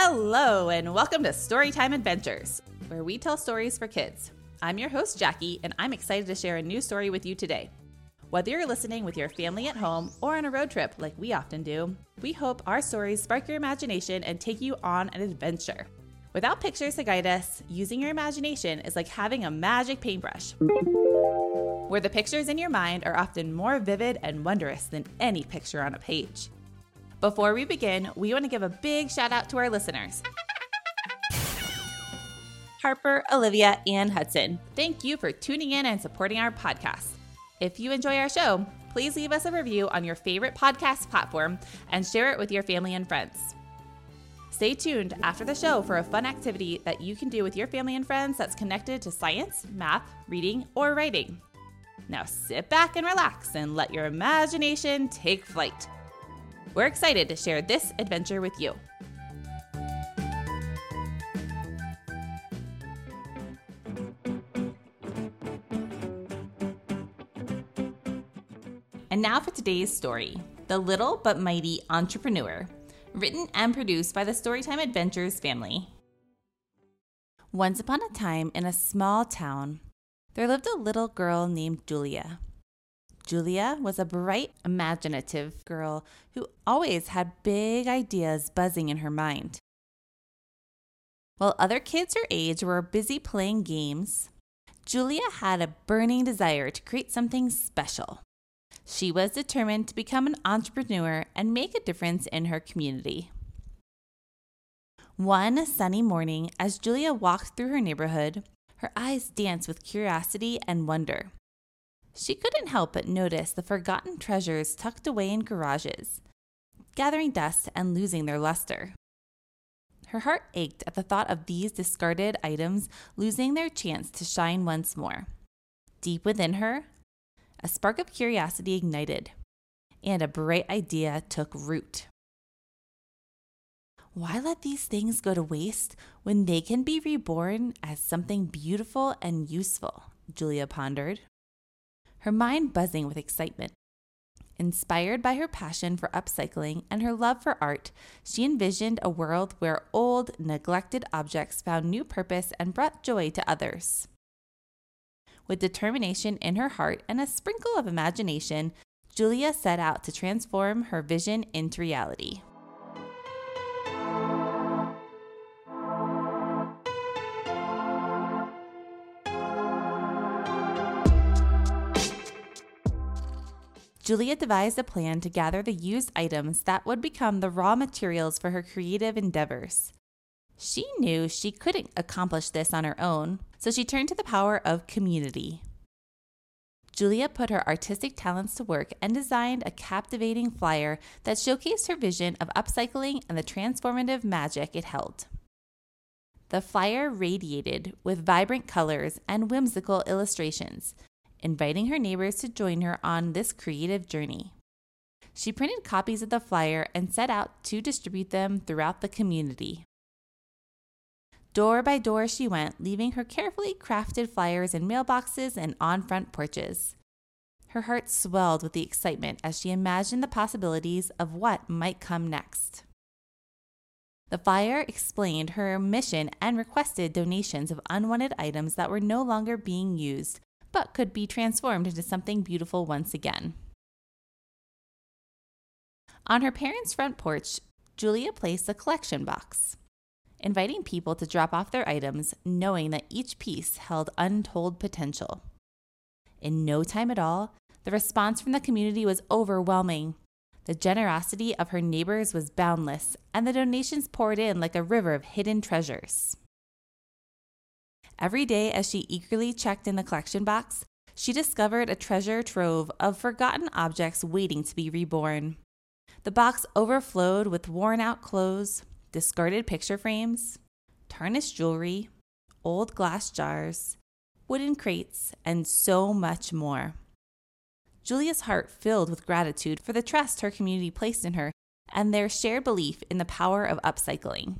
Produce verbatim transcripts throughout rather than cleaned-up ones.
Hello, and welcome to Storytime Adventures, where we tell stories for kids. I'm your host, Jackie, and I'm excited to share a new story with you today. Whether you're listening with your family at home or on a road trip like we often do, we hope our stories spark your imagination and take you on an adventure. Without pictures to guide us, using your imagination is like having a magic paintbrush, where the pictures in your mind are often more vivid and wondrous than any picture on a page. Before we begin, we want to give a big shout out to our listeners. Harper, Olivia, and Hudson, thank you for tuning in and supporting our podcast. If you enjoy our show, please leave us a review on your favorite podcast platform and share it with your family and friends. Stay tuned after the show for a fun activity that you can do with your family and friends that's connected to science, math, reading, or writing. Now sit back and relax and let your imagination take flight. We're excited to share this adventure with you. And now for today's story, The Little but Mighty Entrepreneur, written and produced by the Storytime Adventures family. Once upon a time in a small town, there lived a little girl named Julia. Julia was a bright, imaginative girl who always had big ideas buzzing in her mind. While other kids her age were busy playing games, Julia had a burning desire to create something special. She was determined to become an entrepreneur and make a difference in her community. One sunny morning, as Julia walked through her neighborhood, her eyes danced with curiosity and wonder. She couldn't help but notice the forgotten treasures tucked away in garages, gathering dust and losing their luster. Her heart ached at the thought of these discarded items losing their chance to shine once more. Deep within her, a spark of curiosity ignited, and a bright idea took root. Why let these things go to waste when they can be reborn as something beautiful and useful? Julia pondered, her mind buzzing with excitement. Inspired by her passion for upcycling and her love for art, she envisioned a world where old, neglected objects found new purpose and brought joy to others. With determination in her heart and a sprinkle of imagination, Julia set out to transform her vision into reality. Julia devised a plan to gather the used items that would become the raw materials for her creative endeavors. She knew she couldn't accomplish this on her own, so she turned to the power of community. Julia put her artistic talents to work and designed a captivating flyer that showcased her vision of upcycling and the transformative magic it held. The flyer radiated with vibrant colors and whimsical illustrations, inviting her neighbors to join her on this creative journey. She printed copies of the flyer and set out to distribute them throughout the community. Door by door she went, leaving her carefully crafted flyers in mailboxes and on front porches. Her heart swelled with the excitement as she imagined the possibilities of what might come next. The flyer explained her mission and requested donations of unwanted items that were no longer being used, but could be transformed into something beautiful once again. On her parents' front porch, Julia placed a collection box, inviting people to drop off their items, knowing that each piece held untold potential. In no time at all, the response from the community was overwhelming. The generosity of her neighbors was boundless, and the donations poured in like a river of hidden treasures. Every day, as she eagerly checked in the collection box, she discovered a treasure trove of forgotten objects waiting to be reborn. The box overflowed with worn-out clothes, discarded picture frames, tarnished jewelry, old glass jars, wooden crates, and so much more. Julia's heart filled with gratitude for the trust her community placed in her and their shared belief in the power of upcycling.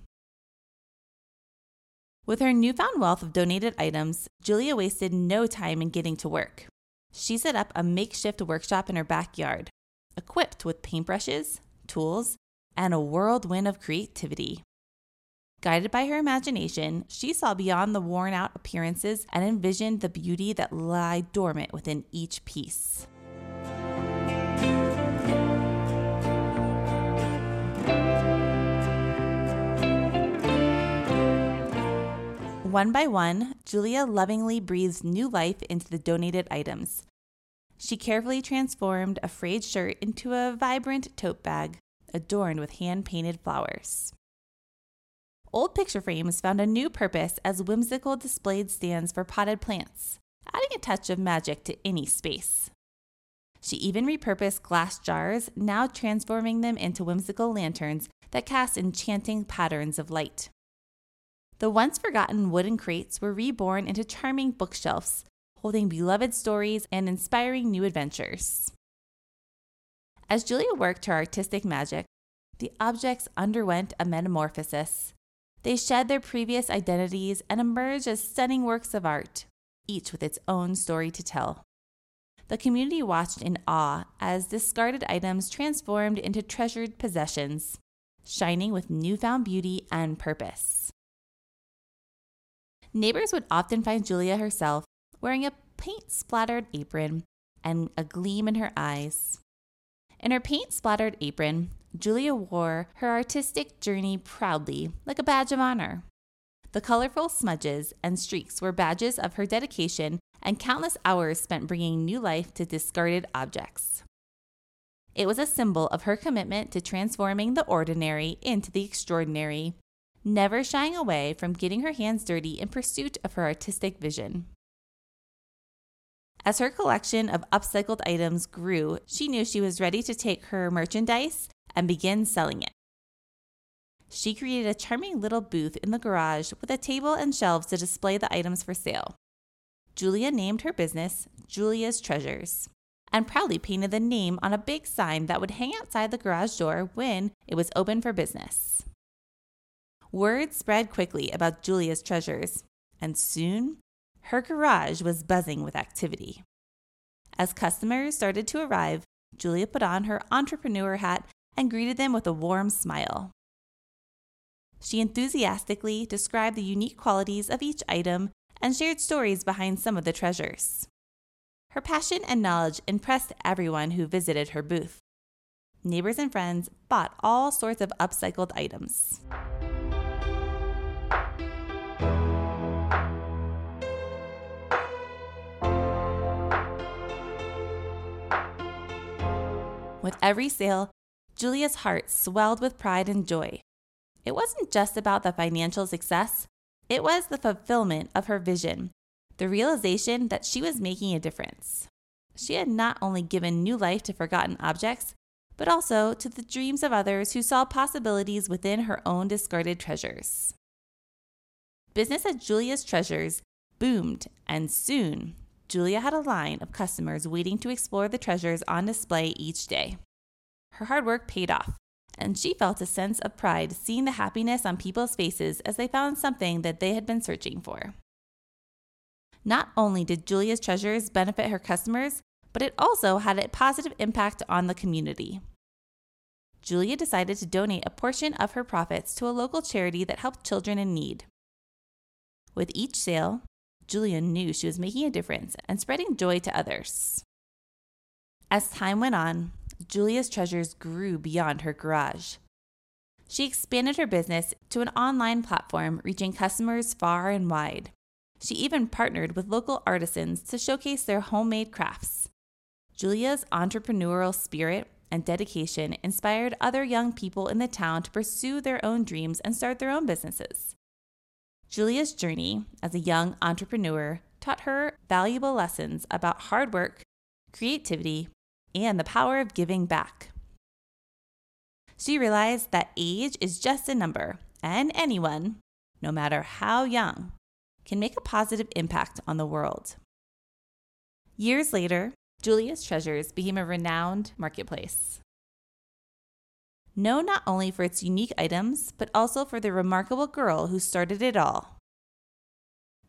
With her newfound wealth of donated items, Julia wasted no time in getting to work. She set up a makeshift workshop in her backyard, equipped with paintbrushes, tools, and a whirlwind of creativity. Guided by her imagination, she saw beyond the worn-out appearances and envisioned the beauty that lay dormant within each piece. One by one, Julia lovingly breathes new life into the donated items. She carefully transformed a frayed shirt into a vibrant tote bag adorned with hand-painted flowers. Old picture frames found a new purpose as whimsical displayed stands for potted plants, adding a touch of magic to any space. She even repurposed glass jars, now transforming them into whimsical lanterns that cast enchanting patterns of light. The once forgotten wooden crates were reborn into charming bookshelves, holding beloved stories and inspiring new adventures. As Julia worked her artistic magic, the objects underwent a metamorphosis. They shed their previous identities and emerged as stunning works of art, each with its own story to tell. The community watched in awe as discarded items transformed into treasured possessions, shining with newfound beauty and purpose. Neighbors would often find Julia herself wearing a paint-splattered apron and a gleam in her eyes. In her paint-splattered apron, Julia wore her artistic journey proudly, like a badge of honor. The colorful smudges and streaks were badges of her dedication and countless hours spent bringing new life to discarded objects. It was a symbol of her commitment to transforming the ordinary into the extraordinary, never shying away from getting her hands dirty in pursuit of her artistic vision. As her collection of upcycled items grew, she knew she was ready to take her merchandise and begin selling it. She created a charming little booth in the garage with a table and shelves to display the items for sale. Julia named her business Julia's Treasures and proudly painted the name on a big sign that would hang outside the garage door when it was open for business. Word spread quickly about Julia's Treasures, and soon her garage was buzzing with activity. As customers started to arrive, Julia put on her entrepreneur hat and greeted them with a warm smile. She enthusiastically described the unique qualities of each item and shared stories behind some of the treasures. Her passion and knowledge impressed everyone who visited her booth. Neighbors and friends bought all sorts of upcycled items. With every sale, Julia's heart swelled with pride and joy. It wasn't just about the financial success, it was the fulfillment of her vision, the realization that she was making a difference. She had not only given new life to forgotten objects, but also to the dreams of others who saw possibilities within her own discarded treasures. Business at Julia's Treasures boomed, and soon, Julia had a line of customers waiting to explore the treasures on display each day. Her hard work paid off, and she felt a sense of pride seeing the happiness on people's faces as they found something that they had been searching for. Not only did Julia's Treasures benefit her customers, but it also had a positive impact on the community. Julia decided to donate a portion of her profits to a local charity that helped children in need. With each sale, Julia knew she was making a difference and spreading joy to others. As time went on, Julia's Treasures grew beyond her garage. She expanded her business to an online platform, reaching customers far and wide. She even partnered with local artisans to showcase their homemade crafts. Julia's entrepreneurial spirit and dedication inspired other young people in the town to pursue their own dreams and start their own businesses. Julia's journey as a young entrepreneur taught her valuable lessons about hard work, creativity, and the power of giving back. She realized that age is just a number, and anyone, no matter how young, can make a positive impact on the world. Years later, Julia's Treasures became a renowned marketplace. Known not only for its unique items, but also for the remarkable girl who started it all.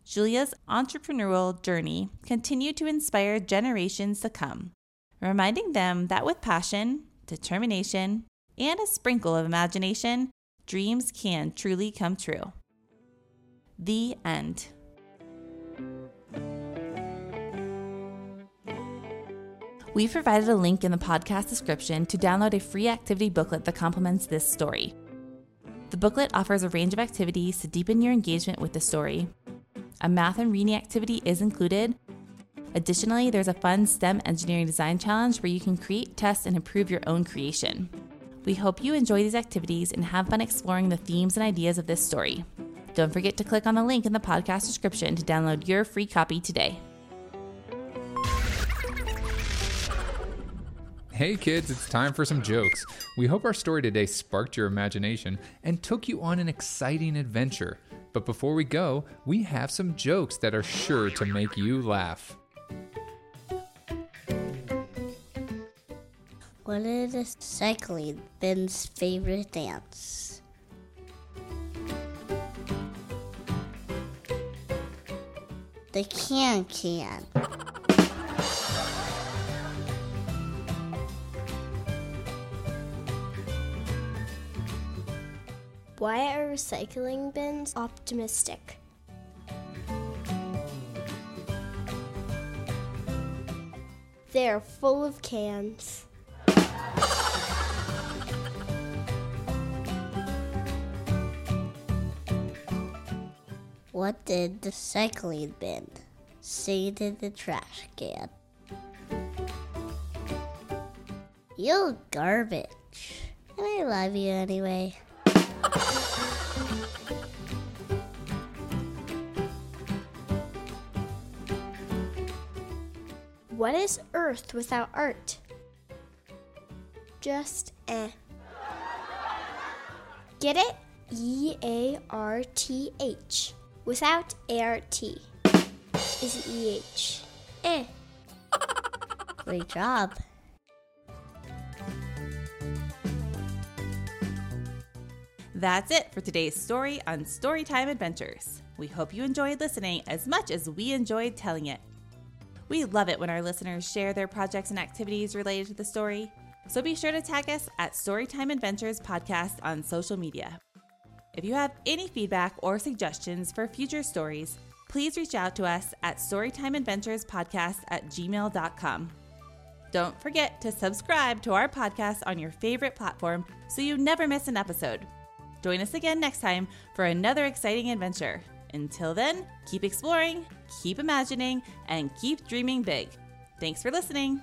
Julia's entrepreneurial journey continued to inspire generations to come, reminding them that with passion, determination, and a sprinkle of imagination, dreams can truly come true. The end. We've provided a link in the podcast description to download a free activity booklet that complements this story. The booklet offers a range of activities to deepen your engagement with the story. A math and reading activity is included. Additionally, there's a fun STEM engineering design challenge where you can create, test, and improve your own creation. We hope you enjoy these activities and have fun exploring the themes and ideas of this story. Don't forget to click on the link in the podcast description to download your free copy today. Hey kids, it's time for some jokes. We hope our story today sparked your imagination and took you on an exciting adventure. But before we go, we have some jokes that are sure to make you laugh. What is a cycling bin's favorite dance? The can-can. Why are recycling bins optimistic? They are full of cans. What did the recycling bin say to the trash can? You're garbage. And I love you anyway. What is Earth without art? Just eh. Get it? E A R T H. Without A R T. Is E H. Eh. Great job. That's it for today's story on Storytime Adventures. We hope you enjoyed listening as much as we enjoyed telling it. We love it when our listeners share their projects and activities related to the story, so be sure to tag us at Storytime Adventures Podcast on social media. If you have any feedback or suggestions for future stories, please reach out to us at storytimeadventurespodcast at gmail dot com. Don't forget to subscribe to our podcast on your favorite platform so you never miss an episode. Join us again next time for another exciting adventure. Until then, keep exploring, keep imagining, and keep dreaming big. Thanks for listening.